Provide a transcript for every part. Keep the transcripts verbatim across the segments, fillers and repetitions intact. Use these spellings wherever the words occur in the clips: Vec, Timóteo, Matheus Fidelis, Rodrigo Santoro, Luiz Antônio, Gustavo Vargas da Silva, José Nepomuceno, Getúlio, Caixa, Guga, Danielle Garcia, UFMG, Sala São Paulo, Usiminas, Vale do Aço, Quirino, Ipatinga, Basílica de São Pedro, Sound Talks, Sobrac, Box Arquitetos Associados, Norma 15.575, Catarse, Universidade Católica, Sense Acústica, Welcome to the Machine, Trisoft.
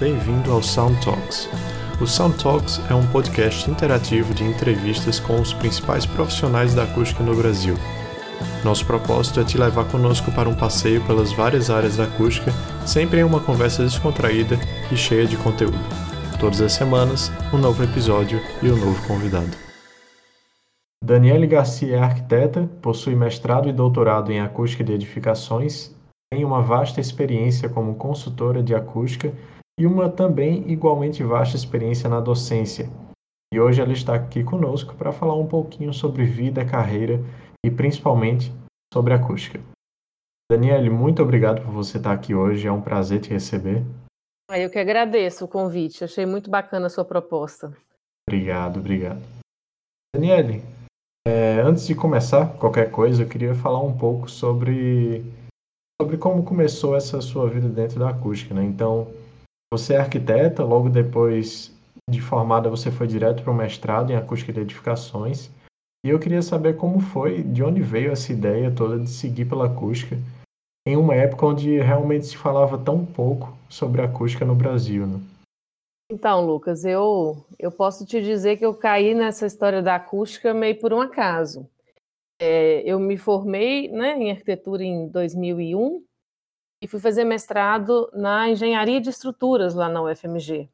Bem-vindo ao Sound Talks. O Sound Talks é um podcast interativo de entrevistas com os principais profissionais da acústica no Brasil. Nosso propósito é te levar conosco para um passeio pelas várias áreas da acústica, sempre em uma conversa descontraída e cheia de conteúdo. Todas as semanas, um novo episódio e um novo convidado. Danielle Garcia é arquiteta, possui mestrado e doutorado em acústica de edificações, tem uma vasta experiência como consultora de acústica e uma também igualmente vasta experiência na docência. E hoje ela está aqui conosco para falar um pouquinho sobre vida, carreira e principalmente sobre acústica. Danielle, muito obrigado por você estar aqui hoje, é um prazer te receber. Ah, eu que agradeço o convite, achei muito bacana a sua proposta. Obrigado, obrigado. Danielle, é, antes de começar qualquer coisa, eu queria falar um pouco sobre, sobre como começou essa sua vida dentro da acústica, né? Então, você é arquiteta, logo depois de formada você foi direto para o mestrado em acústica de edificações. E eu queria saber como foi, de onde veio essa ideia toda de seguir pela acústica, em uma época onde realmente se falava tão pouco sobre acústica no Brasil, né? Então, Lucas, eu, eu posso te dizer que eu caí nessa história da acústica meio por um acaso. É, eu me formei, né, em arquitetura em dois mil e um e fui fazer mestrado na engenharia de estruturas lá na U F M G.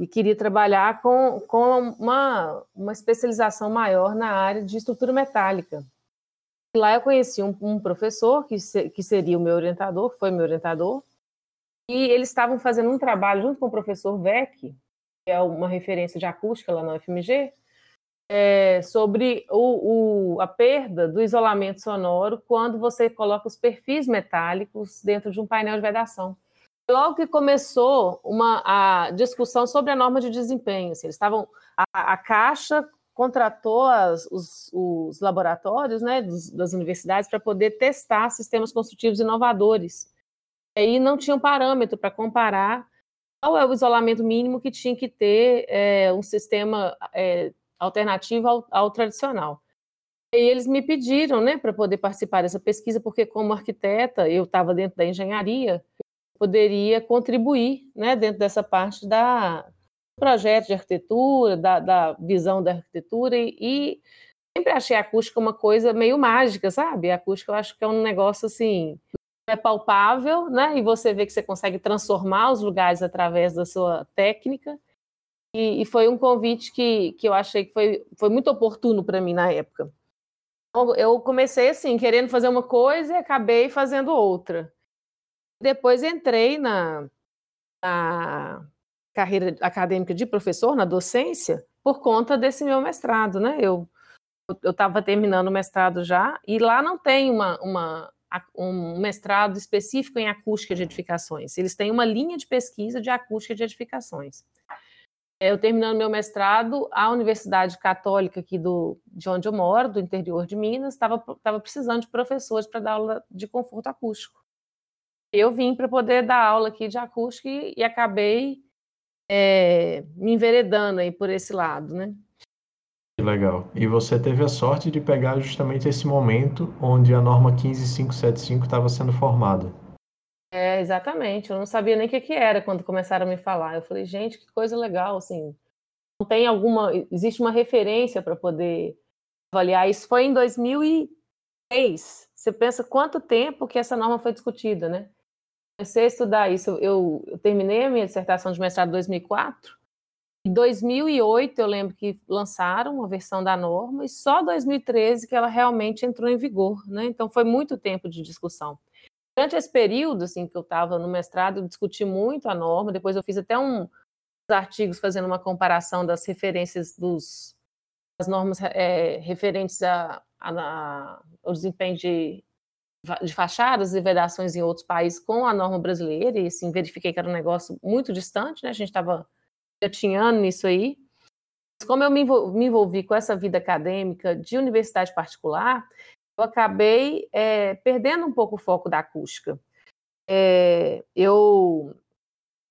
E queria trabalhar com, com uma, uma especialização maior na área de estrutura metálica. E lá eu conheci um, um professor, que, se, que seria o meu orientador, foi meu orientador, e eles estavam fazendo um trabalho junto com o professor Vec, que é uma referência de acústica lá na U F M G, é, sobre o, o, a perda do isolamento sonoro quando você coloca os perfis metálicos dentro de um painel de vedação. Logo que começou uma, a discussão sobre a norma de desempenho. Assim, eles estavam, a, a Caixa contratou as, os, os laboratórios, né, dos, das universidades para poder testar sistemas construtivos inovadores. E aí não tinha um parâmetro para comparar qual é o isolamento mínimo que tinha que ter é, um sistema é, alternativo ao, ao tradicional. E eles me pediram, né, para poder participar dessa pesquisa, porque como arquiteta eu estava dentro da engenharia, poderia contribuir, né, dentro dessa parte da projeto de arquitetura, da, da visão da arquitetura, e, e sempre achei a acústica uma coisa meio mágica, sabe? A acústica eu acho que é um negócio assim, é palpável, né? E você vê que você consegue transformar os lugares através da sua técnica, e, e foi um convite que, que eu achei que foi, foi muito oportuno para mim na época. Eu comecei assim, querendo fazer uma coisa e acabei fazendo outra. Depois entrei na, na carreira acadêmica de professor, na docência, por conta desse meu mestrado, né? Eu estava terminando o mestrado já, e lá não tem uma, uma, um mestrado específico em acústica de edificações. Eles têm uma linha de pesquisa de acústica de edificações. Eu terminando meu mestrado, a Universidade Católica aqui do, de onde eu moro, do interior de Minas, estava estava precisando de professores para dar aula de conforto acústico. Eu vim para poder dar aula aqui de acústica e, e acabei é, me enveredando aí por esse lado, né? Que legal. E você teve a sorte de pegar justamente esse momento onde a norma quinze mil quinhentos e setenta e cinco estava sendo formada. É, exatamente. Eu não sabia nem o que, que era quando começaram a me falar. Eu falei, gente, que coisa legal, assim. Não tem alguma... Existe uma referência para poder avaliar. Isso foi em dois mil e três. Você pensa quanto tempo que essa norma foi discutida, né? Comecei a estudar isso, eu, eu terminei a minha dissertação de mestrado em dois mil e quatro, em dois mil e oito eu lembro que lançaram uma versão da norma, e só em dois mil e treze que ela realmente entrou em vigor, né? Então foi muito tempo de discussão. Durante esse período, assim, que eu estava no mestrado, eu discuti muito a norma, depois eu fiz até um, uns artigos fazendo uma comparação das referências dos, das normas é, referentes a, a, a, ao desempenho de de fachadas e vedações em outros países com a norma brasileira, e assim, verifiquei que era um negócio muito distante, né? A gente estava gatinhando nisso aí. Mas como eu me envolvi com essa vida acadêmica de universidade particular, eu acabei é, perdendo um pouco o foco da acústica. É, eu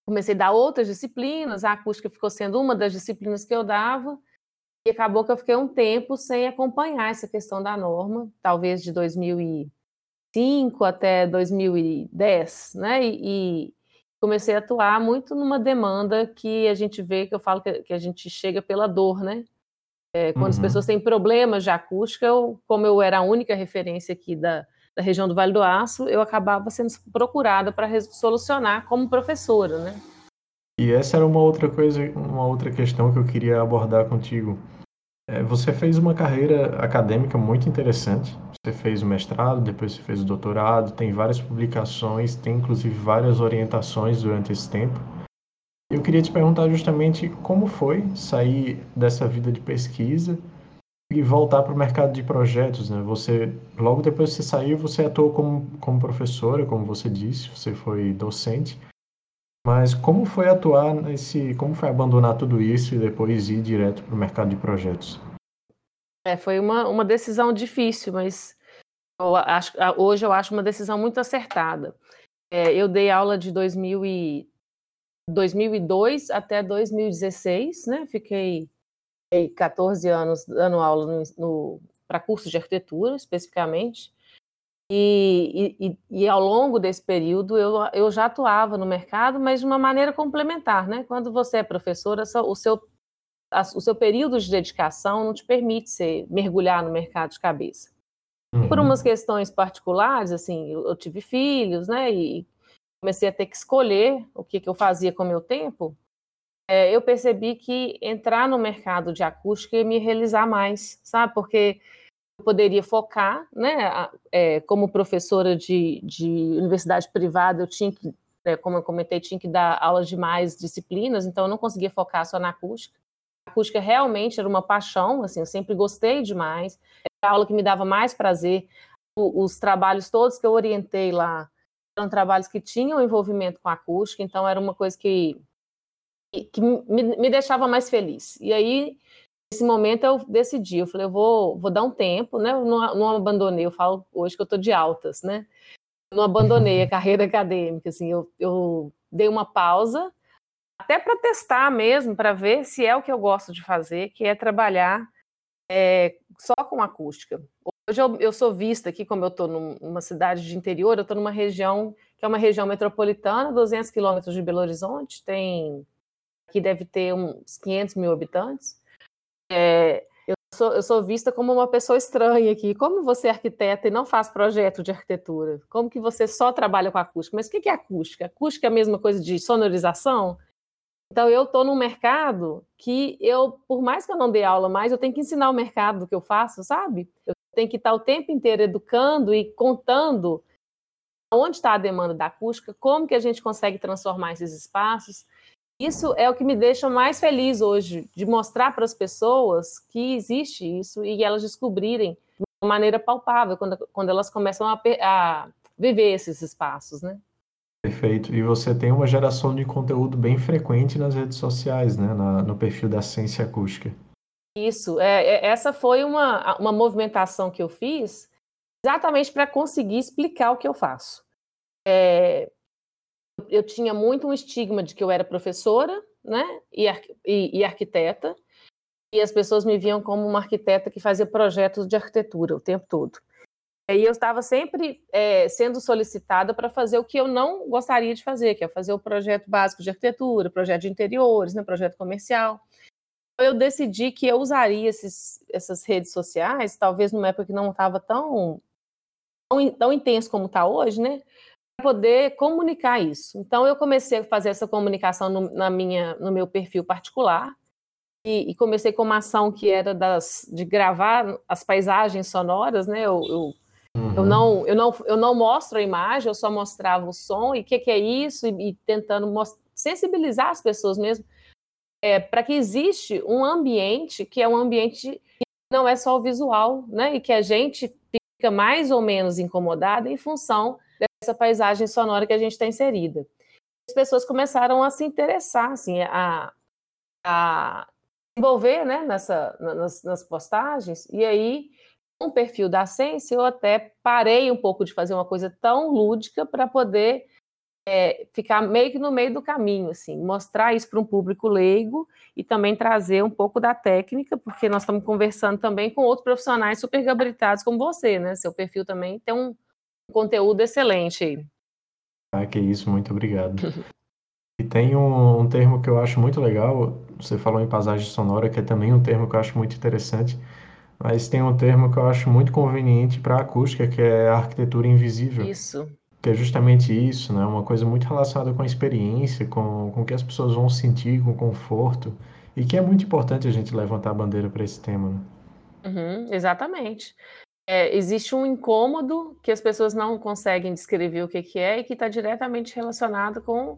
comecei a dar outras disciplinas, a acústica ficou sendo uma das disciplinas que eu dava, e acabou que eu fiquei um tempo sem acompanhar essa questão da norma, talvez de dois mil e cinco até dois mil e dez, né? E, e comecei a atuar muito numa demanda que a gente vê, que eu falo que a gente chega pela dor, né? É, quando uhum. as pessoas têm problemas de acústica, eu, como eu era a única referência aqui da, da região do Vale do Aço, eu acabava sendo procurada para solucionar como professora, né? E essa era uma outra coisa, uma outra questão que eu queria abordar contigo. É, você fez uma carreira acadêmica muito interessante. Você fez o mestrado, depois você fez o doutorado, tem várias publicações, tem inclusive várias orientações durante esse tempo. Eu queria te perguntar justamente como foi sair dessa vida de pesquisa e voltar para o mercado de projetos, né? Você, logo depois que você saiu, você atuou como, como professora, como você disse, você foi docente. Mas como foi atuar nesse, como foi abandonar tudo isso e depois ir direto para o mercado de projetos? É, foi uma, uma decisão difícil, mas eu acho, hoje eu acho uma decisão muito acertada. É, eu dei aula de dois mil e dois até dois mil e dezesseis, né? Fiquei quatorze anos dando aula no, no, para curso de arquitetura, especificamente. E, e, e ao longo desse período eu, eu já atuava no mercado, mas de uma maneira complementar, né? Quando você é professora, o seu, o seu período de dedicação não te permite você mergulhar no mercado de cabeça. Uhum. Por umas questões particulares, assim, eu, eu tive filhos, né? E comecei a ter que escolher o que, que eu fazia com o meu tempo. É, eu percebi que entrar no mercado de acústica ia me realizar mais, sabe? Porque eu poderia focar, né? É, como professora de, de universidade privada, eu tinha que, é, como eu comentei, tinha que dar aulas de mais disciplinas, então eu não conseguia focar só na acústica. A acústica realmente era uma paixão, assim, eu sempre gostei demais, era a aula que me dava mais prazer. O, os trabalhos todos que eu orientei lá eram trabalhos que tinham envolvimento com a acústica, então era uma coisa que, que me, me deixava mais feliz. E aí, nesse momento eu decidi, eu falei, eu vou, vou dar um tempo, né? Eu não, não abandonei, eu falo hoje que eu estou de altas, né? Eu não abandonei a carreira acadêmica, assim, eu, eu dei uma pausa, até para testar mesmo, para ver se é o que eu gosto de fazer, que é trabalhar é, só com acústica. Hoje eu, eu sou vista aqui, como eu estou numa cidade de interior, eu estou numa região que é uma região metropolitana, duzentos quilômetros de Belo Horizonte, tem, aqui deve ter uns quinhentos mil habitantes. É, eu, sou, eu sou vista como uma pessoa estranha aqui. Como você é arquiteta e não faz projeto de arquitetura? Como que você só trabalha com acústica? Mas o que é acústica? Acústica é a mesma coisa de sonorização? Então eu estou num mercado que eu, por mais que eu não dê aula mais, eu tenho que ensinar o mercado do que eu faço, sabe? Eu tenho que estar o tempo inteiro educando e contando onde está a demanda da acústica, como que a gente consegue transformar esses espaços. Isso é o que me deixa mais feliz hoje, de mostrar para as pessoas que existe isso e elas descobrirem de uma maneira palpável quando, quando elas começam a, a viver esses espaços, né? Perfeito. E você tem uma geração de conteúdo bem frequente nas redes sociais, né? Na, no perfil da Sense Acústica. Isso. É, é, essa foi uma, uma movimentação que eu fiz exatamente para conseguir explicar o que eu faço. É... Eu tinha muito um estigma de que eu era professora, né, e, ar- e, e arquiteta, e as pessoas me viam como uma arquiteta que fazia projetos de arquitetura o tempo todo. E eu estava sempre é, sendo solicitada para fazer o que eu não gostaria de fazer, que é fazer o projeto básico de arquitetura, projeto de interiores, né, projeto comercial. Eu decidi que eu usaria esses, essas redes sociais, talvez numa época que não estava tão, tão, tão intenso como está hoje, né, poder comunicar isso. Então eu comecei a fazer essa comunicação no, na minha, no meu perfil particular e, e comecei com uma ação que era das, de gravar as paisagens sonoras, né? Eu, eu, uhum. eu, não, eu, não, eu não mostro a imagem, eu só mostrava o som e o que, que é isso e, e tentando most- sensibilizar as pessoas mesmo é, para que existe um ambiente que é um ambiente que não é só o visual, né? E que a gente fica mais ou menos incomodada em função dessa paisagem sonora que a gente está inserida. As pessoas começaram a se interessar, assim, a, a se envolver, né, nessa, nas, nas postagens, e aí, com o perfil da Sense, eu até parei um pouco de fazer uma coisa tão lúdica para poder é, ficar meio que no meio do caminho, assim, mostrar isso para um público leigo e também trazer um pouco da técnica, porque nós estamos conversando também com outros profissionais super gabaritados como você, né? Seu perfil também tem um conteúdo excelente aí. Ah, que isso, muito obrigado. E tem um, um termo que eu acho muito legal, você falou em paisagem sonora, que é também um termo que eu acho muito interessante, mas tem um termo que eu acho muito conveniente para a acústica, que é a arquitetura invisível. Isso. Que é justamente isso, né? Uma coisa muito relacionada com a experiência, com, com o que as pessoas vão sentir, com o conforto, e que é muito importante a gente levantar a bandeira para esse tema, né? Uhum, exatamente. É, existe um incômodo que as pessoas não conseguem descrever o que, que é e que está diretamente relacionado com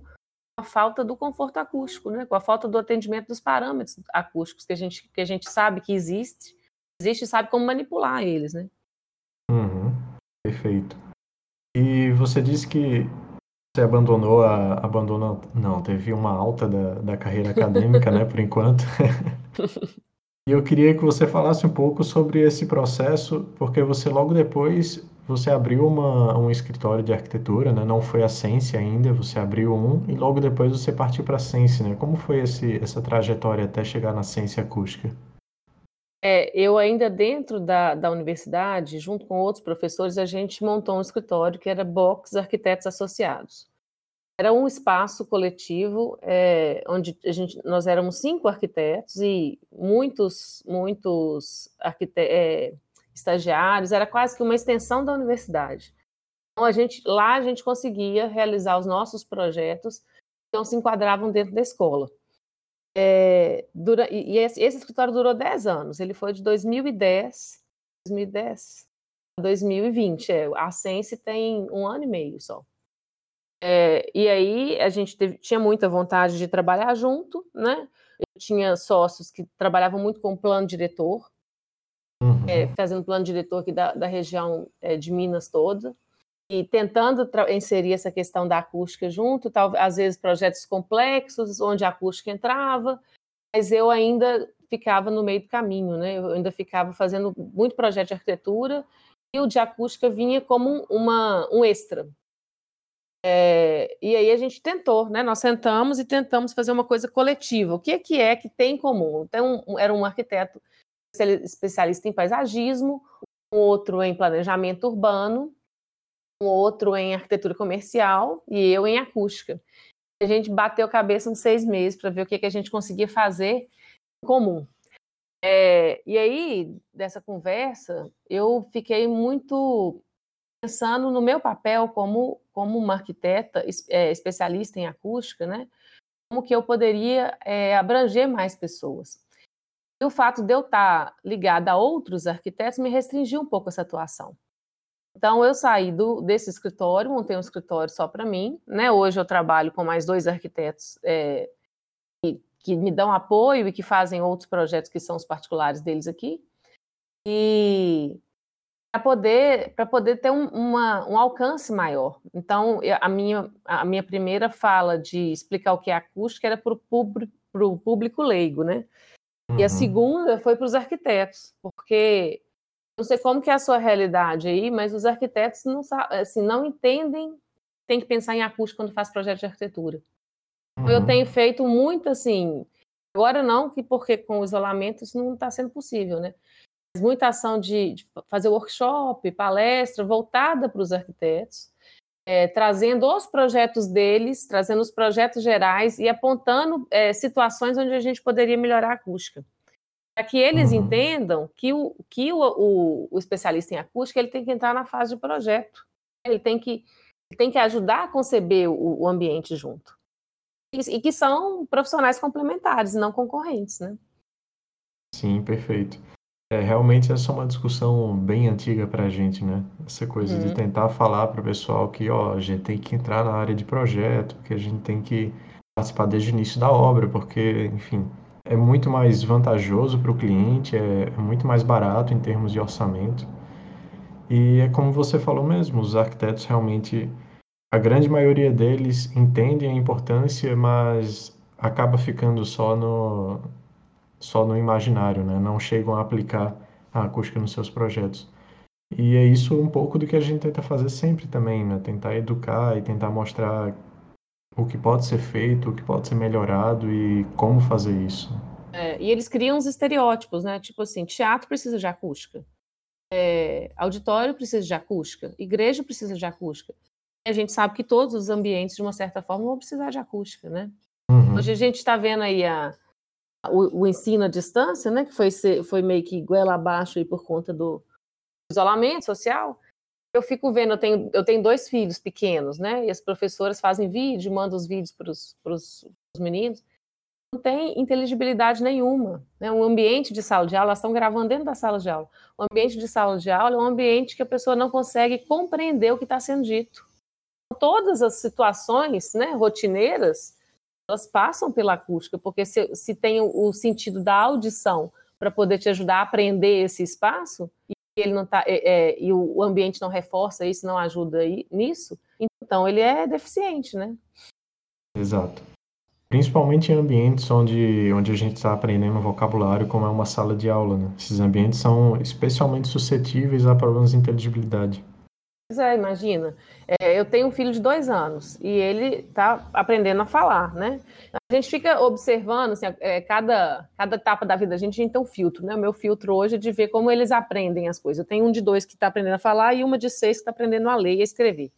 a falta do conforto acústico, né? Com a falta do atendimento dos parâmetros acústicos que a gente, que a gente sabe que existe, existe e sabe como manipular eles, né? Uhum, perfeito. E você disse que você abandonou a... Abandonou, não, teve uma alta da, da carreira acadêmica, né, por enquanto. E eu queria que você falasse um pouco sobre esse processo, porque você logo depois, você abriu uma, um escritório de arquitetura, né? Não foi a Sense ainda, você abriu um, e logo depois você partiu para a Sense, né? Como foi esse, essa trajetória até chegar na Sense Acústica? É, eu ainda dentro da, da universidade, junto com outros professores, a gente montou um escritório que era Box Arquitetos Associados. Era um espaço coletivo é, onde a gente, nós éramos cinco arquitetos e muitos, muitos arquite- é, estagiários, era quase que uma extensão da universidade. Então, a gente, lá a gente conseguia realizar os nossos projetos, então se enquadravam dentro da escola. É, dura, e esse, esse escritório durou dez anos, ele foi de dois mil e dez a dois mil e vinte, é, a Sense tem um ano e meio só. É, e aí a gente teve, tinha muita vontade de trabalhar junto, né? Eu tinha sócios que trabalhavam muito com plano diretor, uhum. é, fazendo plano diretor aqui da, da região é, de Minas toda, e tentando tra- inserir essa questão da acústica junto, tal, às vezes projetos complexos, onde a acústica entrava, mas eu ainda ficava no meio do caminho, né? Eu ainda ficava fazendo muito projeto de arquitetura, e o de acústica vinha como uma, um extra. É, e aí a gente tentou, né? Nós sentamos e tentamos fazer uma coisa coletiva. O que é que, é que tem em comum? Então, um, era um arquiteto especialista em paisagismo, um outro em planejamento urbano, um outro em arquitetura comercial e eu em acústica. A gente bateu cabeça uns seis meses para ver o que, é que a gente conseguia fazer em comum. É, e aí, dessa conversa, eu fiquei muito... pensando no meu papel como, como uma arquiteta é, especialista em acústica, né? Como que eu poderia é, abranger mais pessoas. E o fato de eu estar ligada a outros arquitetos me restringiu um pouco essa atuação. Então, eu saí do, desse escritório, montei um escritório só para mim, né? Hoje eu trabalho com mais dois arquitetos é, que, que me dão apoio e que fazem outros projetos que são os particulares deles aqui. E... para poder, para poder ter um, uma, um alcance maior. Então, a minha, a minha primeira fala de explicar o que é acústica era para o público leigo, né? Uhum. E a segunda foi para os arquitetos, porque não sei como que é a sua realidade aí, mas os arquitetos não, assim, não entendem, tem que pensar em acústica quando faz projeto de arquitetura. Uhum. Eu tenho feito muito assim, agora não, porque com o isolamento isso não está sendo possível, né? Muita ação de, de fazer workshop, palestra voltada para os arquitetos, é, trazendo os projetos deles, trazendo os projetos gerais e apontando é, situações onde a gente poderia melhorar a acústica. Para que eles uhum. entendam que, o, que o, o, o especialista em acústica ele tem que entrar na fase de projeto, ele tem que, ele tem que ajudar a conceber o, o ambiente junto. E, e que são profissionais complementares, não concorrentes, né? Sim, perfeito. É, realmente essa é uma discussão bem antiga para a gente, né? Essa coisa uhum. de tentar falar para o pessoal que ó, a gente tem que entrar na área de projeto, que a gente tem que participar desde o início da obra, porque, enfim, é muito mais vantajoso para o cliente, é muito mais barato em termos de orçamento. E é como você falou mesmo, os arquitetos realmente, a grande maioria deles entendem a importância, mas acaba ficando só no... só no imaginário, né? Não chegam a aplicar a acústica nos seus projetos. E é isso um pouco do que a gente tenta fazer sempre também, né? Tentar educar e tentar mostrar o que pode ser feito, o que pode ser melhorado e como fazer isso. É, e eles criam uns estereótipos, né? Tipo assim, teatro precisa de acústica, é, auditório precisa de acústica, igreja precisa de acústica. a gente sabe que todos os ambientes, de uma certa forma, vão precisar de acústica, né? Uhum. Hoje a gente está vendo aí a, o, o ensino à distância, né? Que foi, foi meio que goela abaixo aí por conta do isolamento social. Eu fico vendo, eu tenho, eu tenho dois filhos pequenos, né? E as professoras fazem vídeo, mandam os vídeos para os meninos. Não tem inteligibilidade nenhuma, né? Um ambiente de sala de aula, elas estão gravando dentro da sala de aula. O ambiente de sala de aula é um ambiente que a pessoa não consegue compreender o que está sendo dito. Todas as situações, né, rotineiras, elas passam pela acústica, porque se, se tem o, o sentido da audição para poder te ajudar a aprender esse espaço, e, ele não tá, é, é, e o ambiente não reforça isso, não ajuda aí, nisso, então ele é deficiente, né? Exato. Principalmente em ambientes onde, onde a gente está aprendendo vocabulário, como é uma sala de aula, né? Esses ambientes são especialmente suscetíveis a problemas de inteligibilidade. Pois é, imagina. É, eu tenho um filho de dois anos e ele está aprendendo a falar, né? A gente fica observando, assim, é, cada, cada etapa da vida da gente, a gente tem um filtro, né? O meu filtro hoje é de ver como eles aprendem as coisas. Eu tenho um de dois que está aprendendo a falar e uma de seis que está aprendendo a ler e a escrever.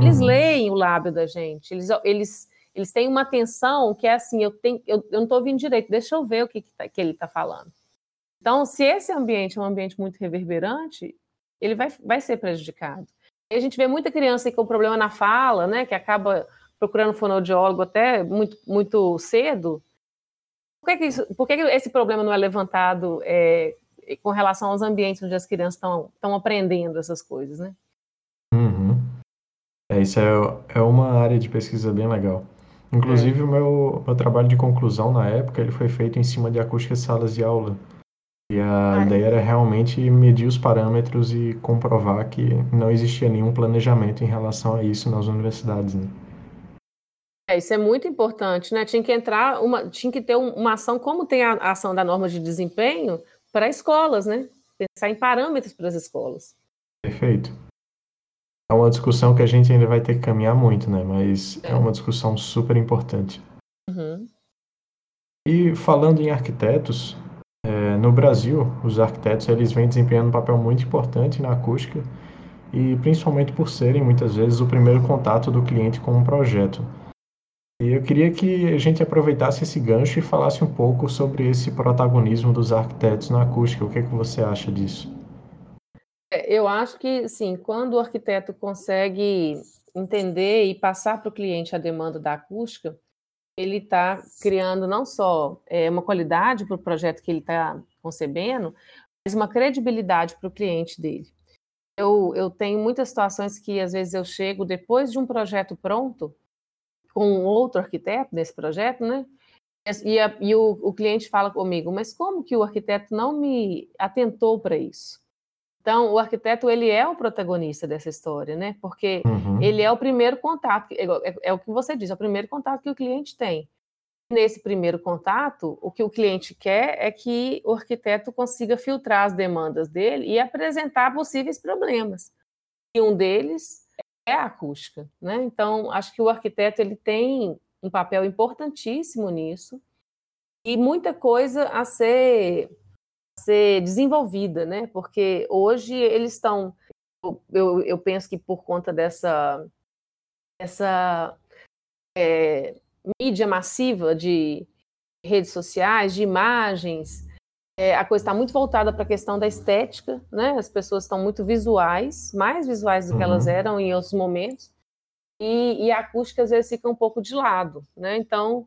Eles uhum. leem o lábio da gente, eles... eles Eles têm uma atenção que é assim, eu, tenho, eu, eu não estou ouvindo direito, deixa eu ver o que, que, tá, que ele está falando. Então, se esse ambiente é um ambiente muito reverberante, ele vai, vai ser prejudicado. E a gente vê muita criança com problema na fala, né, que acaba procurando um fonoaudiólogo até muito, muito cedo. Por que, que, isso, por que, que esse problema não é levantado é, com relação aos ambientes onde as crianças estão aprendendo essas coisas, né? Uhum. É, isso é, é uma área de pesquisa bem legal. Inclusive, é. o meu, meu trabalho de conclusão na época, ele foi feito em cima de acústica de salas de aula. E a ah, ideia era realmente medir os parâmetros e comprovar que não existia nenhum planejamento em relação a isso nas universidades, né? É, isso é muito importante, né? Tinha que entrar, uma, tinha que ter uma ação, como tem a ação da norma de desempenho, para escolas, né? Pensar em parâmetros para as escolas. Perfeito. É uma discussão que a gente ainda vai ter que caminhar muito, né? Mas é uma discussão super importante. Uhum. E falando em arquitetos, é, no Brasil, os arquitetos eles vêm desempenhando um papel muito importante na acústica e principalmente por serem, muitas vezes, o primeiro contato do cliente com um projeto. E eu queria que a gente aproveitasse esse gancho e falasse um pouco sobre esse protagonismo dos arquitetos na acústica. O que é que você acha disso? Eu acho que, sim, quando o arquiteto consegue entender e passar para o cliente a demanda da acústica, ele está criando não só é, uma qualidade para o projeto que ele está concebendo, mas uma credibilidade para o cliente dele. Eu, eu tenho muitas situações que, às vezes, eu chego depois de um projeto pronto, com outro arquiteto nesse projeto, né? E, a, e o, o cliente fala comigo, mas como que o arquiteto não me atentou para isso? Então, o arquiteto, ele é o protagonista dessa história, né? Porque uhum. ele é o primeiro contato, é, é, é o que você diz, é o primeiro contato que o cliente tem. Nesse primeiro contato, o que o cliente quer é que o arquiteto consiga filtrar as demandas dele e apresentar possíveis problemas. E um deles é a acústica, né? Então, acho que o arquiteto, ele tem um papel importantíssimo nisso e muita coisa a ser... ser desenvolvida, né? Porque hoje eles estão, eu, eu penso que por conta dessa, dessa é, mídia massiva de redes sociais, de imagens, é, a coisa está muito voltada para a questão da estética, né? As pessoas estão muito visuais, mais visuais do que uhum. elas eram em outros momentos, e, e a acústica às vezes fica um pouco de lado, né? Então,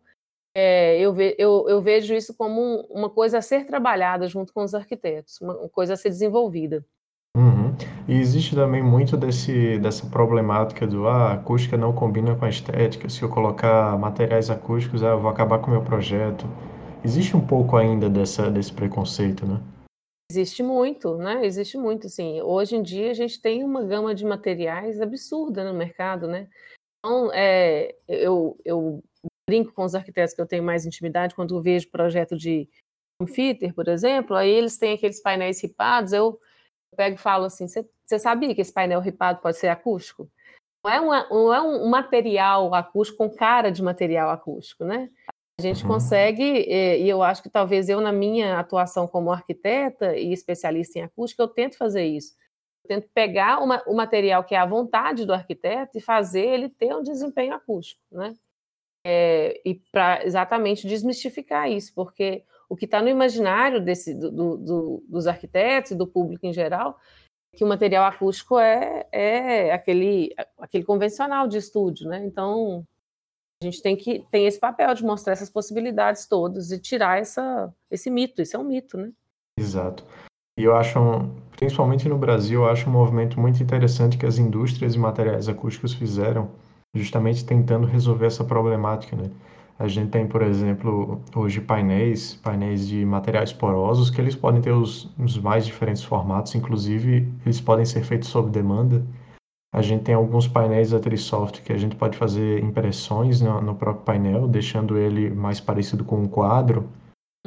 É, eu, ve, eu, eu vejo isso como um, uma coisa a ser trabalhada junto com os arquitetos, uma coisa a ser desenvolvida. Uhum. E existe também muito desse, dessa problemática do ah, a acústica não combina com a estética, se eu colocar materiais acústicos, ah, eu vou acabar com o meu projeto. Existe um pouco ainda dessa, desse preconceito, né? Existe muito, né? Existe muito, sim. Hoje em dia a gente tem uma gama de materiais absurda no mercado, né? Então, é, eu... eu brinco com os arquitetos que eu tenho mais intimidade, quando eu vejo projeto de comfitter, por exemplo, aí eles têm aqueles painéis ripados, eu pego e falo assim, você sabia que esse painel ripado pode ser acústico? Não é, uma, não é um material acústico com cara de material acústico, né? A gente consegue, e eu acho que talvez eu, na minha atuação como arquiteta e especialista em acústica, eu tento fazer isso. tento pegar uma, o material que é à vontade do arquiteto e fazer ele ter um desempenho acústico, né? É, e para exatamente desmistificar isso, porque o que está no imaginário desse, do, do, dos arquitetos e do público em geral é que o material acústico é, é aquele, aquele convencional de estúdio, né? Então, a gente tem, que, tem esse papel de mostrar essas possibilidades todas e tirar essa, esse mito. Isso é um mito, né? Exato. E eu acho, principalmente no Brasil, eu acho um movimento muito interessante que as indústrias e materiais acústicos fizeram, justamente tentando resolver essa problemática, né? A gente tem, por exemplo, hoje painéis, painéis de materiais porosos, que eles podem ter os, os mais diferentes formatos, inclusive eles podem ser feitos sob demanda. A gente tem alguns painéis da Trisoft que a gente pode fazer impressões no, no próprio painel, deixando ele mais parecido com um quadro,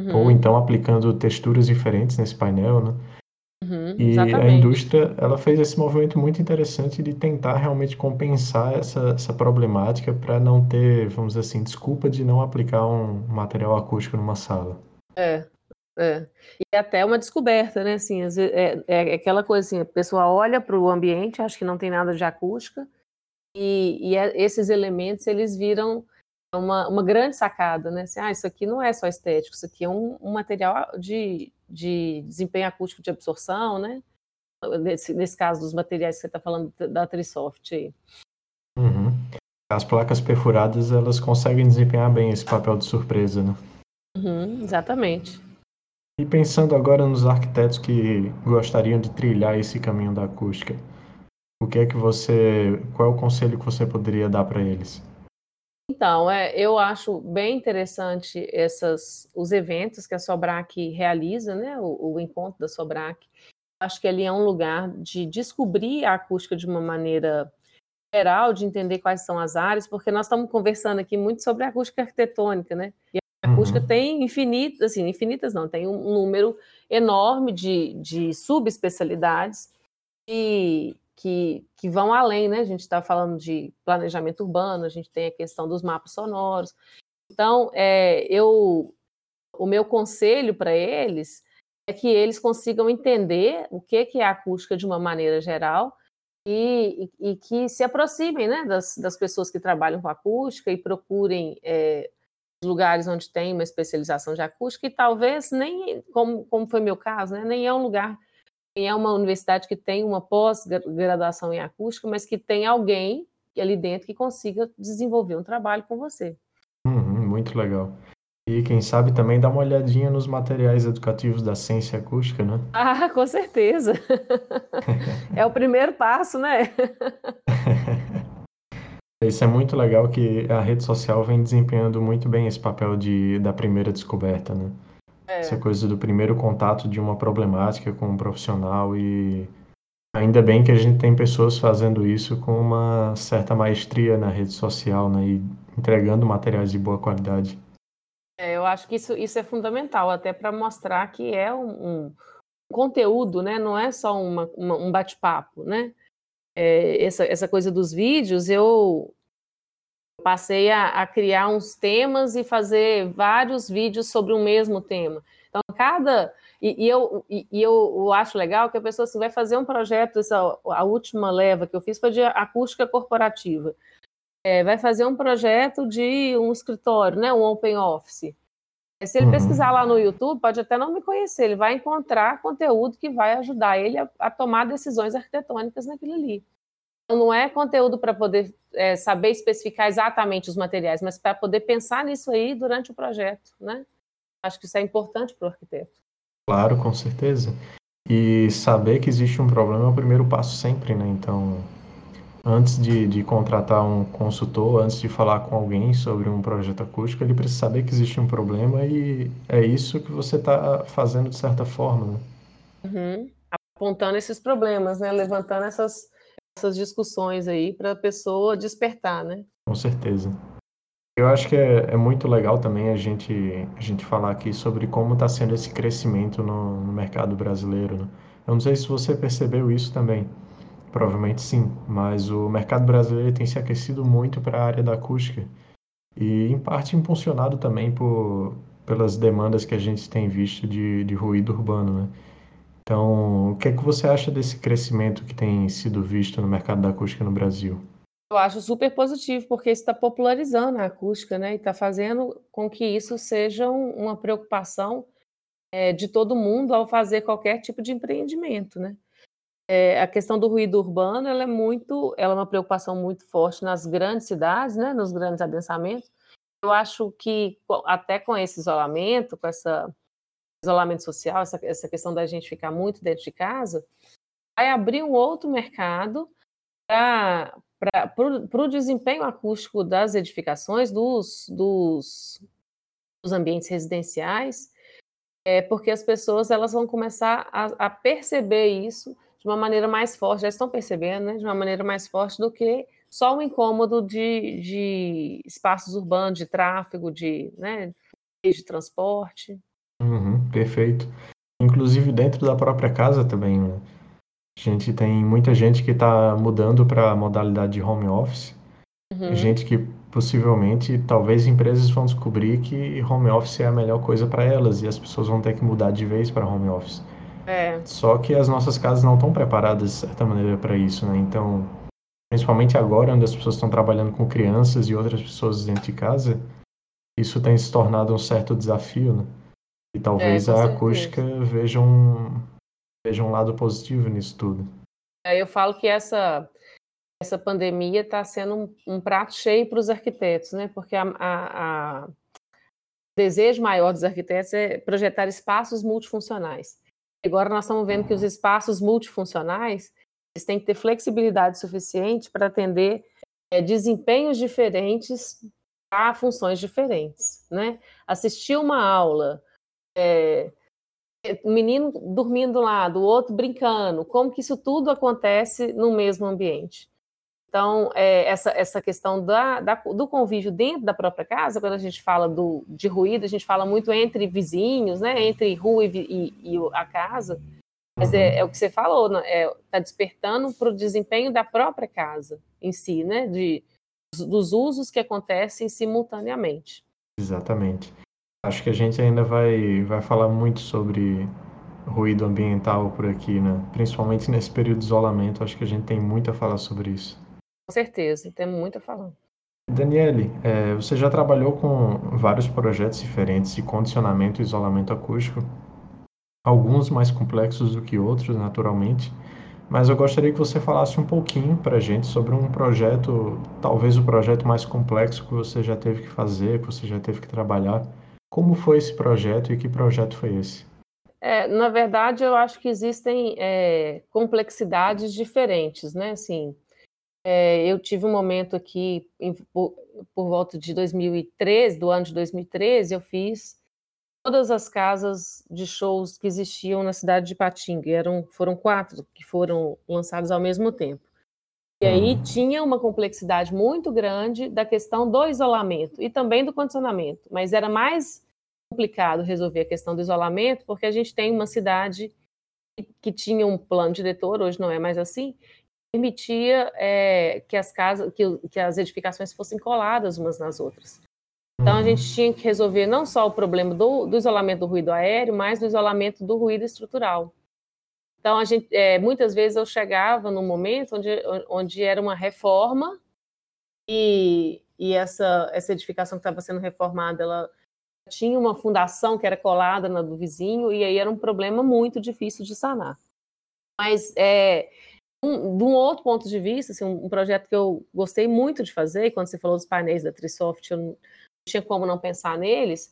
uhum. ou então aplicando texturas diferentes nesse painel, né? Uhum, e exatamente. A indústria, ela fez esse movimento muito interessante de tentar realmente compensar essa, essa problemática para não ter, vamos dizer assim, desculpa de não aplicar um material acústico numa sala. É, é. E até uma descoberta, né? Assim, é, é aquela coisa assim, a pessoa olha para o ambiente, acha que não tem nada de acústica e, e esses elementos, eles viram uma, uma grande sacada, né? Assim, ah, isso aqui não é só estético, isso aqui é um, um material de... de desempenho acústico de absorção, né? Nesse, nesse caso dos materiais que você está falando da Trisoft aí. Uhum. As placas perfuradas, elas conseguem desempenhar bem esse papel de surpresa, né? Uhum, exatamente. E pensando agora nos arquitetos que gostariam de trilhar esse caminho da acústica, o que é que você, qual é o conselho que você poderia dar para eles? Então, é, eu acho bem interessante essas, os eventos que a Sobrac realiza, né? o, o encontro da Sobrac. Acho que ali é um lugar de descobrir a acústica de uma maneira geral, de entender quais são as áreas, porque nós estamos conversando aqui muito sobre a acústica arquitetônica, né? E a acústica uhum. tem infinitas, assim, infinitas não, tem um número enorme de, de subespecialidades e... Que, que vão além, né? A gente está falando de planejamento urbano, a gente tem a questão dos mapas sonoros. Então, é, eu, o meu conselho para eles é que eles consigam entender o que, que é a acústica de uma maneira geral e, e, e que se aproximem, né, das, das pessoas que trabalham com acústica e procurem é, lugares onde tem uma especialização de acústica e talvez nem, como, como foi meu caso, né, nem é um lugar... é uma universidade que tem uma pós-graduação em acústica, mas que tem alguém ali dentro que consiga desenvolver um trabalho com você. Uhum, muito legal. E quem sabe também dá uma olhadinha nos materiais educativos da ciência acústica, né? Ah, com certeza. É o primeiro passo, né? Isso é muito legal, que a rede social vem desempenhando muito bem esse papel de, da primeira descoberta, né? Essa coisa do primeiro contato de uma problemática com um profissional, e ainda bem que a gente tem pessoas fazendo isso com uma certa maestria na rede social, né, e entregando materiais de boa qualidade. É, eu acho que isso, isso é fundamental, até para mostrar que é um, um conteúdo, né, não é só uma, uma, um bate-papo, né? É, essa, essa coisa dos vídeos, eu... Passei a, a criar uns temas e fazer vários vídeos sobre o mesmo tema. Então, cada... E, e, eu, e, e eu acho legal que a pessoa assim, vai fazer um projeto, essa, a última leva que eu fiz foi de acústica corporativa. É, vai fazer um projeto de um escritório, né, um open office. Se ele uhum. pesquisar lá no YouTube, pode até não me conhecer, ele vai encontrar conteúdo que vai ajudar ele a, a tomar decisões arquitetônicas naquilo ali. Não é conteúdo para poder é, saber especificar exatamente os materiais, mas para poder pensar nisso aí durante o projeto, né? Acho que isso é importante para o arquiteto. Claro, com certeza. E saber que existe um problema é o primeiro passo sempre, né? Então, antes de, de contratar um consultor, antes de falar com alguém sobre um projeto acústico, ele precisa saber que existe um problema e é isso que você está fazendo de certa forma, né? Uhum. Apontando esses problemas, né? Levantando essas... essas discussões aí para a pessoa despertar, né? Com certeza. Eu acho que é, é muito legal também a gente, a gente falar aqui sobre como está sendo esse crescimento no, no mercado brasileiro, né? Eu não sei se você percebeu isso também, provavelmente sim, mas o mercado brasileiro tem se aquecido muito para a área da acústica e, em parte, impulsionado também por, pelas demandas que a gente tem visto de, de ruído urbano, né? Então, o que é que você acha desse crescimento que tem sido visto no mercado da acústica no Brasil? Eu acho super positivo, porque isso está popularizando a acústica, né? E está fazendo com que isso seja uma preocupação é, de todo mundo ao fazer qualquer tipo de empreendimento, né? É, a questão do ruído urbano ela é, muito, ela é uma preocupação muito forte nas grandes cidades, né? Nos grandes adensamentos. Eu acho que até com esse isolamento, com essa isolamento social, essa, essa questão da gente ficar muito dentro de casa, vai abrir um outro mercado para o desempenho acústico das edificações, dos, dos, dos ambientes residenciais, é, porque as pessoas elas vão começar a, a perceber isso de uma maneira mais forte, já estão percebendo, né, de uma maneira mais forte do que só o incômodo de, de espaços urbanos, de tráfego, de, né, de transporte. Uhum, perfeito. Inclusive dentro da própria casa também, né? A gente tem muita gente que está mudando para a modalidade de home office. Uhum. Gente que possivelmente, talvez empresas vão descobrir que home office é a melhor coisa para elas e as pessoas vão ter que mudar de vez para home office. É. Só que as nossas casas não estão preparadas de certa maneira para isso, né? Então, principalmente agora, onde as pessoas estão trabalhando com crianças e outras pessoas dentro de casa, isso tem se tornado um certo desafio, né? E talvez é, a acústica veja um, veja um lado positivo nisso tudo. É, eu falo que essa, essa pandemia está sendo um, um prato cheio para os arquitetos, né? Porque a, a, a... o desejo maior dos arquitetos é projetar espaços multifuncionais. Agora nós estamos vendo que os espaços multifuncionais eles têm que ter flexibilidade suficiente para atender é, desempenhos diferentes a funções diferentes, né? Assistir uma aula, É, o menino dormindo do lado, o outro brincando, como que isso tudo acontece no mesmo ambiente. Então, é, essa, essa questão da, da, do convívio dentro da própria casa, quando a gente fala do, de ruído, a gente fala muito entre vizinhos, né, entre rua e, e, e a casa, mas é, é o que você falou, está é, despertando para o desempenho da própria casa em si, né, de, dos usos que acontecem simultaneamente. Exatamente. Acho que a gente ainda vai, vai falar muito sobre ruído ambiental por aqui, né? Principalmente nesse período de isolamento, acho que a gente tem muito a falar sobre isso. Com certeza, tem muito a falar. Danielle, é, você já trabalhou com vários projetos diferentes de condicionamento e isolamento acústico, alguns mais complexos do que outros, naturalmente, mas eu gostaria que você falasse um pouquinho para a gente sobre um projeto, talvez o projeto mais complexo que você já teve que fazer, que você já teve que trabalhar. Como foi esse projeto e que projeto foi esse? É, na verdade, eu acho que existem é, complexidades diferentes, né? Assim, é, eu tive um momento aqui, em, por, por volta de dois mil e treze, do ano de dois mil e treze, eu fiz todas as casas de shows que existiam na cidade de Ipatinga. Eram, foram quatro que foram lançados ao mesmo tempo. E aí tinha uma complexidade muito grande da questão do isolamento e também do condicionamento, mas era mais complicado resolver a questão do isolamento, porque a gente tem uma cidade que tinha um plano diretor, hoje não é mais assim, que permitia é, que, as casas, que, que as edificações fossem coladas umas nas outras. Então a gente tinha que resolver não só o problema do, do isolamento do ruído aéreo, mas do isolamento do ruído estrutural. Então, a gente, é, muitas vezes eu chegava num momento onde, onde era uma reforma e, e essa, essa edificação que estava sendo reformada, ela tinha uma fundação que era colada na do vizinho e aí era um problema muito difícil de sanar. Mas, é, um, de um outro ponto de vista, assim, um, um projeto que eu gostei muito de fazer, quando você falou dos painéis da Trisoft, eu não, não tinha como não pensar neles,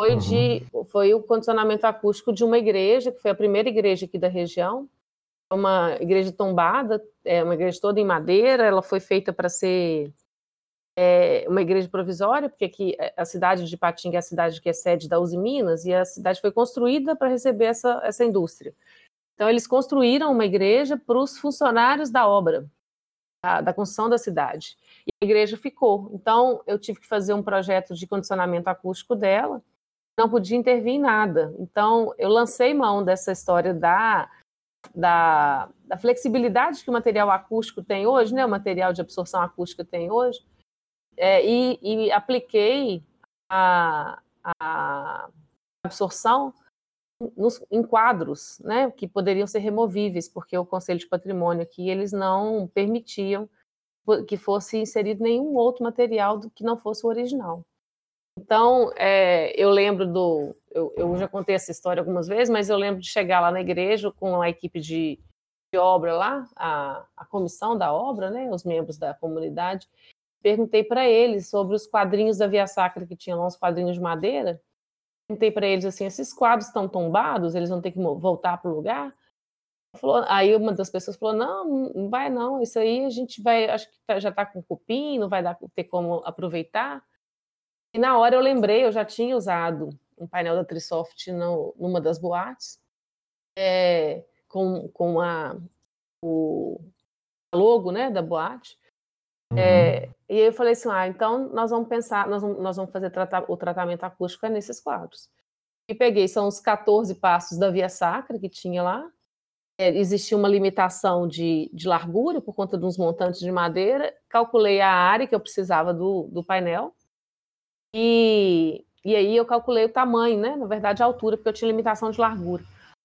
Foi, de, foi o condicionamento acústico de uma igreja, que foi a primeira igreja aqui da região, uma igreja tombada, é, uma igreja toda em madeira, ela foi feita para ser é, uma igreja provisória, porque aqui a cidade de Ipatinga é a cidade que é sede da Usiminas, e a cidade foi construída para receber essa, essa indústria. Então, eles construíram uma igreja para os funcionários da obra, da, da construção da cidade, e a igreja ficou. Então, eu tive que fazer um projeto de condicionamento acústico dela, não podia intervir em nada. Então, eu lancei mão dessa história da, da, da flexibilidade que o material acústico tem hoje, né? O material de absorção acústica tem hoje, é, e, e apliquei a, a absorção nos, em quadros, né, que poderiam ser removíveis, porque o Conselho de Patrimônio aqui, eles não permitiam que fosse inserido nenhum outro material do que não fosse o original. Então, é, eu lembro do... Eu, eu já contei essa história algumas vezes, mas eu lembro de chegar lá na igreja com a equipe de, de obra lá, a, a comissão da obra, né, os membros da comunidade, perguntei para eles sobre os quadrinhos da Via Sacra que tinham lá, uns quadrinhos de madeira. Perguntei para eles assim, esses quadros estão tombados, eles vão ter que voltar para o lugar? Falou, aí uma das pessoas falou, não, não vai não, isso aí a gente vai, acho que já está com cupim, não vai dar, ter como aproveitar. E na hora eu lembrei, eu já tinha usado um painel da Trisoft no, numa das boates, é, com, com a, o logo, né, da boate. É, e aí eu falei assim, ah, então nós vamos pensar, nós vamos, nós vamos fazer tratar, o tratamento acústico é nesses quadros. E peguei, são os catorze passos da Via Sacra que tinha lá, é, existia uma limitação de, de largura por conta de uns montantes de madeira, calculei a área que eu precisava do, do painel, e, e aí eu calculei o tamanho, né, na verdade a altura, porque eu tinha limitação de largura,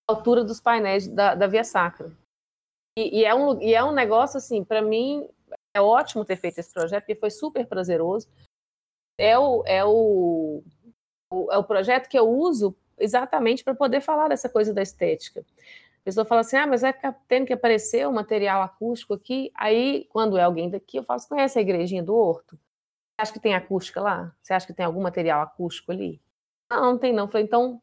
a altura dos painéis da, da Via Sacra. E, e, é um, e é um negócio assim, para mim... É ótimo ter feito esse projeto, porque foi super prazeroso. É o, é o, é o projeto que eu uso exatamente para poder falar dessa coisa da estética. A pessoa fala assim, ah, mas vai ficar tendo que aparecer um material acústico aqui. Aí, quando é alguém daqui, eu falo, você conhece a igrejinha do Horto? Você acha que tem acústica lá? Você acha que tem algum material acústico ali? Não, não tem não. Eu falei, então, quando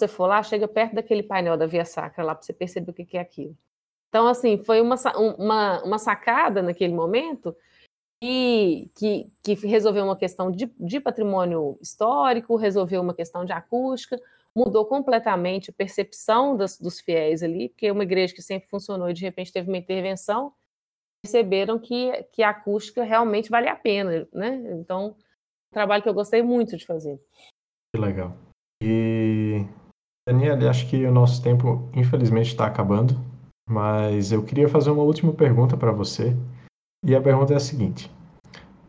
você for lá, chega perto daquele painel da Via Sacra lá para você perceber o que é aquilo. Então, assim, foi uma, uma, uma sacada naquele momento e, que, que resolveu uma questão de, de patrimônio histórico, resolveu uma questão de acústica, mudou completamente a percepção das, dos fiéis ali, porque uma igreja que sempre funcionou e de repente teve uma intervenção, perceberam que, que a acústica realmente vale a pena, né? Então, um trabalho que eu gostei muito de fazer. Que legal. E, Danielle, acho que o nosso tempo, infelizmente, está acabando. Mas eu queria fazer uma última pergunta para você. E a pergunta é a seguinte.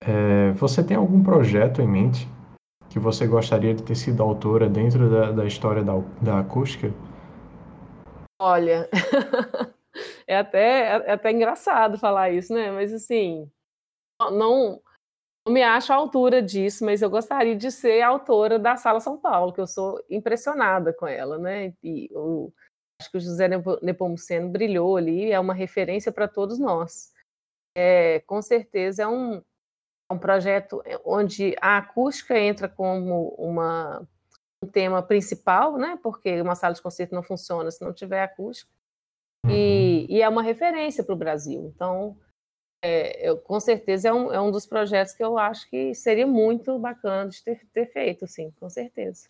É, você tem algum projeto em mente que você gostaria de ter sido autora dentro da, da história da, da acústica? Olha, é, até, é até engraçado falar isso, né? Mas assim, não, não me acho à altura disso, mas eu gostaria de ser a autora da Sala São Paulo, que eu sou impressionada com ela, né? E o... Acho que o José Nepomuceno brilhou ali, é uma referência para todos nós. É, com certeza é um, um projeto onde a acústica entra como uma, um tema principal, né? Porque uma sala de concerto não funciona se não tiver acústica, e, e é uma referência para o Brasil. Então, é, eu, com certeza é um, é um dos projetos que eu acho que seria muito bacana de ter, ter feito, sim, com certeza.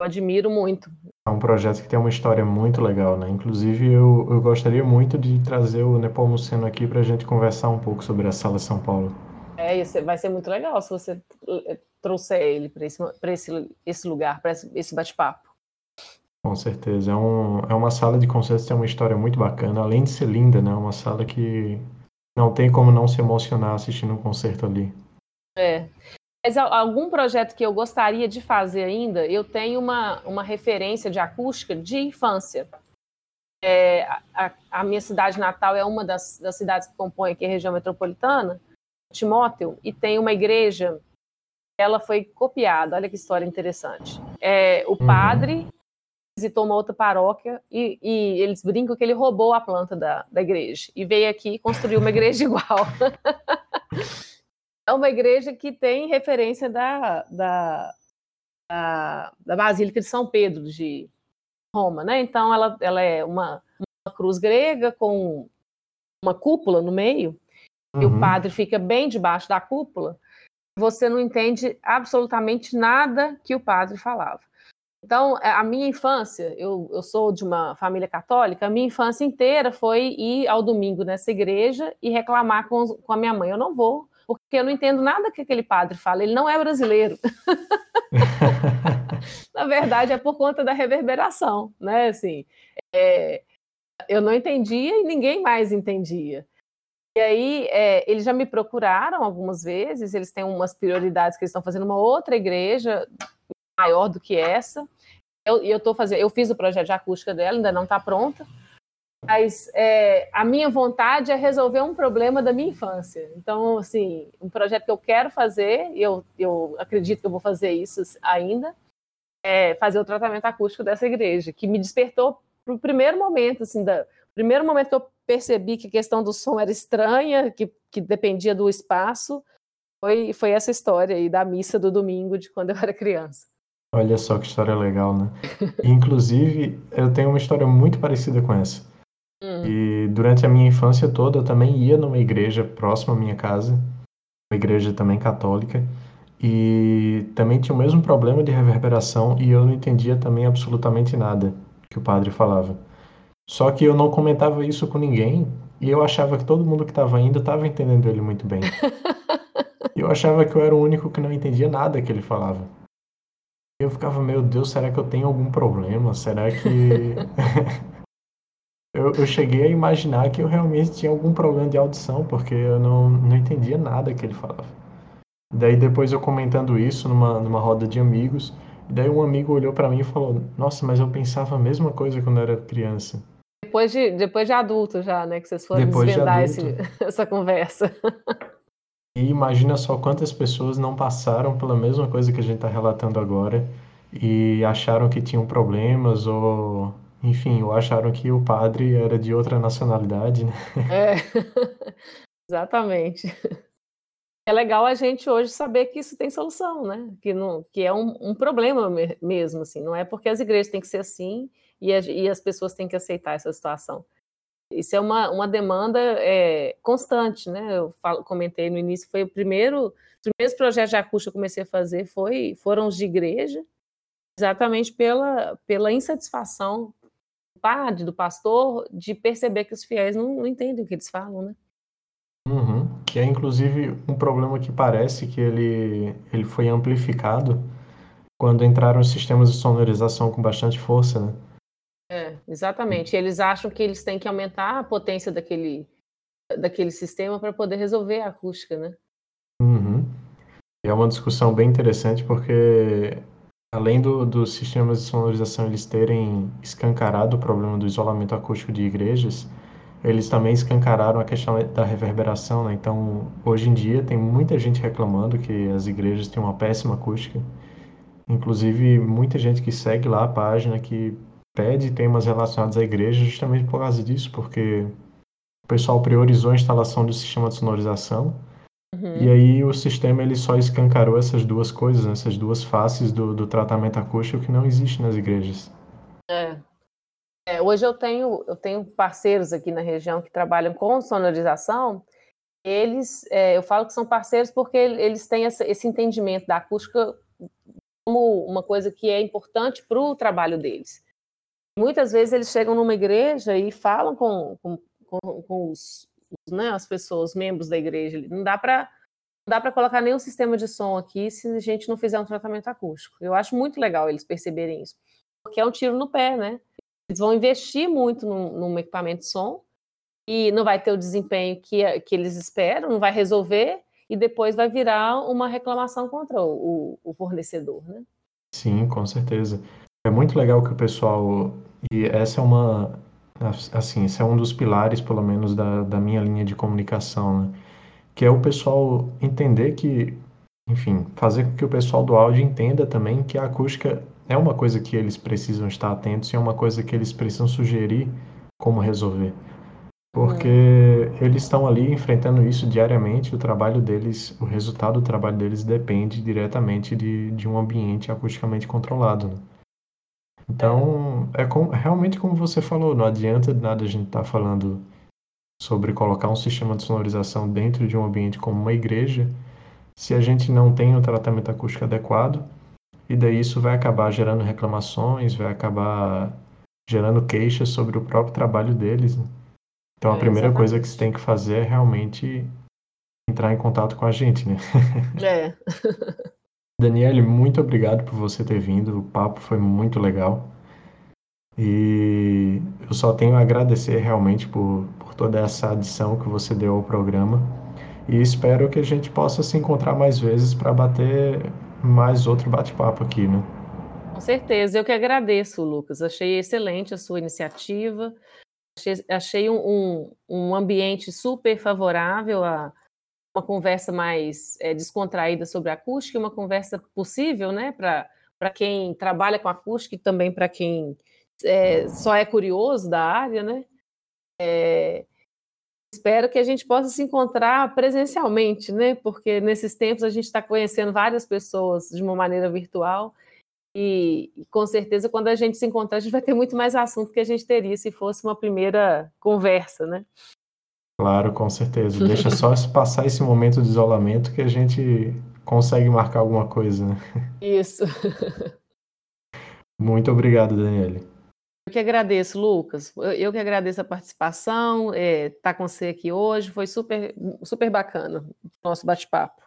Eu admiro muito. É um projeto que tem uma história muito legal, né? Inclusive, eu, eu gostaria muito de trazer o Nepomuceno aqui para a gente conversar um pouco sobre a Sala São Paulo. É, isso vai ser muito legal se você trouxer ele para esse, esse, esse lugar, para esse bate-papo. Com certeza. É, um, é uma sala de concertos que tem uma história muito bacana, além de ser linda, né? É uma sala que não tem como não se emocionar assistindo um concerto ali. É. Mas algum projeto que eu gostaria de fazer ainda, eu tenho uma, uma referência de acústica de infância. É, a, a minha cidade natal é uma das, das cidades que compõe aqui a região metropolitana, Timóteo, e tem uma igreja, ela foi copiada, olha que história interessante. É, o padre visitou uma outra paróquia e, e eles brincam que ele roubou a planta da, da igreja e veio aqui e construiu uma igreja igual. É uma igreja que tem referência da, da, da, da Basílica de São Pedro, de Roma, né? Então, ela, ela é uma, uma cruz grega com uma cúpula no meio, uhum. E o padre fica bem debaixo da cúpula, você não entende absolutamente nada que o padre falava. Então, a minha infância, eu, eu sou de uma família católica, a minha infância inteira foi ir ao domingo nessa igreja e reclamar com, com a minha mãe, eu não vou, porque eu não entendo nada que aquele padre fala, ele não é brasileiro. Na verdade, é por conta da reverberação, né? Assim, é, eu não entendia e ninguém mais entendia. E aí, é, eles já me procuraram algumas vezes, eles têm umas prioridades que eles estão fazendo, uma outra igreja maior do que essa, eu, eu tô fazendo, eu fiz o projeto de acústica dela, ainda não está pronta, mas é, a minha vontade é resolver um problema da minha infância. Então, assim, um projeto que eu quero fazer, e eu, eu acredito que eu vou fazer isso ainda, é fazer o tratamento acústico dessa igreja, que me despertou pro primeiro momento, assim, da, primeiro momento que eu percebi que a questão do som era estranha, que, que dependia do espaço, foi, foi essa história aí da missa do domingo de quando eu era criança. Olha só que história legal, né? Inclusive, eu tenho uma história muito parecida com essa. Hum. E durante a minha infância toda, eu também ia numa igreja próxima à minha casa, uma igreja também católica, e também tinha o mesmo problema de reverberação e eu não entendia também absolutamente nada que o padre falava. Só que eu não comentava isso com ninguém e eu achava que todo mundo que estava indo estava entendendo ele muito bem. Eu achava que eu era o único que não entendia nada que ele falava. Eu ficava, meu Deus, será que eu tenho algum problema? Será que... eu, eu cheguei a imaginar que eu realmente tinha algum problema de audição, porque eu não, não entendia nada que ele falava. Daí depois eu comentando isso numa, numa roda de amigos, daí um amigo olhou pra mim e falou, nossa, mas eu pensava a mesma coisa quando eu era criança. Depois de, depois de adulto já, né, que vocês foram depois desvendar de esse, essa conversa. E imagina só quantas pessoas não passaram pela mesma coisa que a gente está relatando agora e acharam que tinham problemas ou, enfim, ou acharam que o padre era de outra nacionalidade, né? É, exatamente. É legal a gente hoje saber que isso tem solução, né? Que, não, que é um, um problema mesmo, assim. Não é porque as igrejas têm que ser assim e, a, e as pessoas têm que aceitar essa situação. Isso é uma, uma demanda é, constante, né? Eu falo, comentei no início, foi o primeiro, os primeiros projetos de acústica que eu comecei a fazer foi, foram os de igreja, exatamente pela, pela insatisfação do padre, do pastor, de perceber que os fiéis não, não entendem o que eles falam, né? Uhum. Que é, inclusive, um problema que parece que ele, ele foi amplificado quando entraram os sistemas de sonorização com bastante força, né? É, exatamente. Eles acham que eles têm que aumentar a potência daquele, daquele sistema para poder resolver a acústica, né? Uhum. É uma discussão bem interessante porque, além do, dos sistemas de sonorização eles terem escancarado o problema do isolamento acústico de igrejas, eles também escancararam a questão da reverberação, né? Então, hoje em dia, tem muita gente reclamando que as igrejas têm uma péssima acústica. Inclusive, muita gente que segue lá a página que pede temas relacionados à igreja justamente por causa disso, porque o pessoal priorizou a instalação do sistema de sonorização, uhum. E aí o sistema ele só escancarou essas duas coisas, né? Essas duas faces do, do tratamento acústico que não existe nas igrejas. É. É, hoje eu tenho, eu tenho parceiros aqui na região que trabalham com sonorização, eles, é, eu falo que são parceiros porque eles têm essa, esse entendimento da acústica como uma coisa que é importante para o trabalho deles. Muitas vezes eles chegam numa igreja e falam com, com, com, com os, né, as pessoas, os membros da igreja. Não dá para não dá para colocar nenhum sistema de som aqui se a gente não fizer um tratamento acústico. Eu acho muito legal eles perceberem isso, porque é um tiro no pé, né? Eles vão investir muito num, num equipamento de som e não vai ter o desempenho que, que eles esperam, não vai resolver e depois vai virar uma reclamação contra o, o fornecedor, né? Sim, com certeza. É muito legal que o pessoal, e essa é uma, assim, esse é um dos pilares, pelo menos, da, da minha linha de comunicação, né? Que é o pessoal entender que, enfim, fazer com que o pessoal do áudio entenda também que a acústica é uma coisa que eles precisam estar atentos e é uma coisa que eles precisam sugerir como resolver. Porque é. Eles estão ali enfrentando isso diariamente, o trabalho deles, o resultado do trabalho deles depende diretamente de, de um ambiente acusticamente controlado, né? Então, é com, realmente como você falou, não adianta de nada a gente estar tá falando sobre colocar um sistema de sonorização dentro de um ambiente como uma igreja, se a gente não tem o tratamento acústico adequado, e daí isso vai acabar gerando reclamações, vai acabar gerando queixas sobre o próprio trabalho deles, né? Então, a é, primeira exatamente. Coisa que você tem que fazer é realmente entrar em contato com a gente, né? É. Danielle, muito obrigado por você ter vindo, o papo foi muito legal e eu só tenho a agradecer realmente por, por toda essa adição que você deu ao programa e espero que a gente possa se encontrar mais vezes para bater mais outro bate-papo aqui, né? Com certeza, eu que agradeço, Lucas. Achei excelente a sua iniciativa, achei, achei um, um ambiente super favorável a uma conversa mais é, descontraída sobre acústica, uma conversa possível, né, para para quem trabalha com acústica e também para quem é, só é curioso da área, né? É, espero que a gente possa se encontrar presencialmente, né? Porque nesses tempos a gente está conhecendo várias pessoas de uma maneira virtual e, com certeza, quando a gente se encontrar, a gente vai ter muito mais assunto que a gente teria se fosse uma primeira conversa, né? Claro, com certeza. Deixa só passar esse momento de isolamento que a gente consegue marcar alguma coisa, né? Isso. Muito obrigado, Daniele. Eu que agradeço, Lucas. Eu que agradeço a participação, é, tá com você aqui hoje. Foi super, super bacana o nosso bate-papo.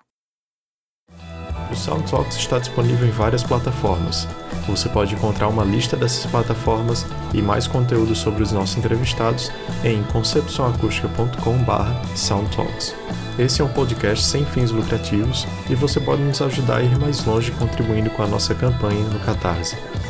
O Sound Talks está disponível em várias plataformas. Você pode encontrar uma lista dessas plataformas e mais conteúdo sobre os nossos entrevistados em concepção acústica ponto com barra sound talks. Esse é um podcast sem fins lucrativos e você pode nos ajudar a ir mais longe contribuindo com a nossa campanha no Catarse.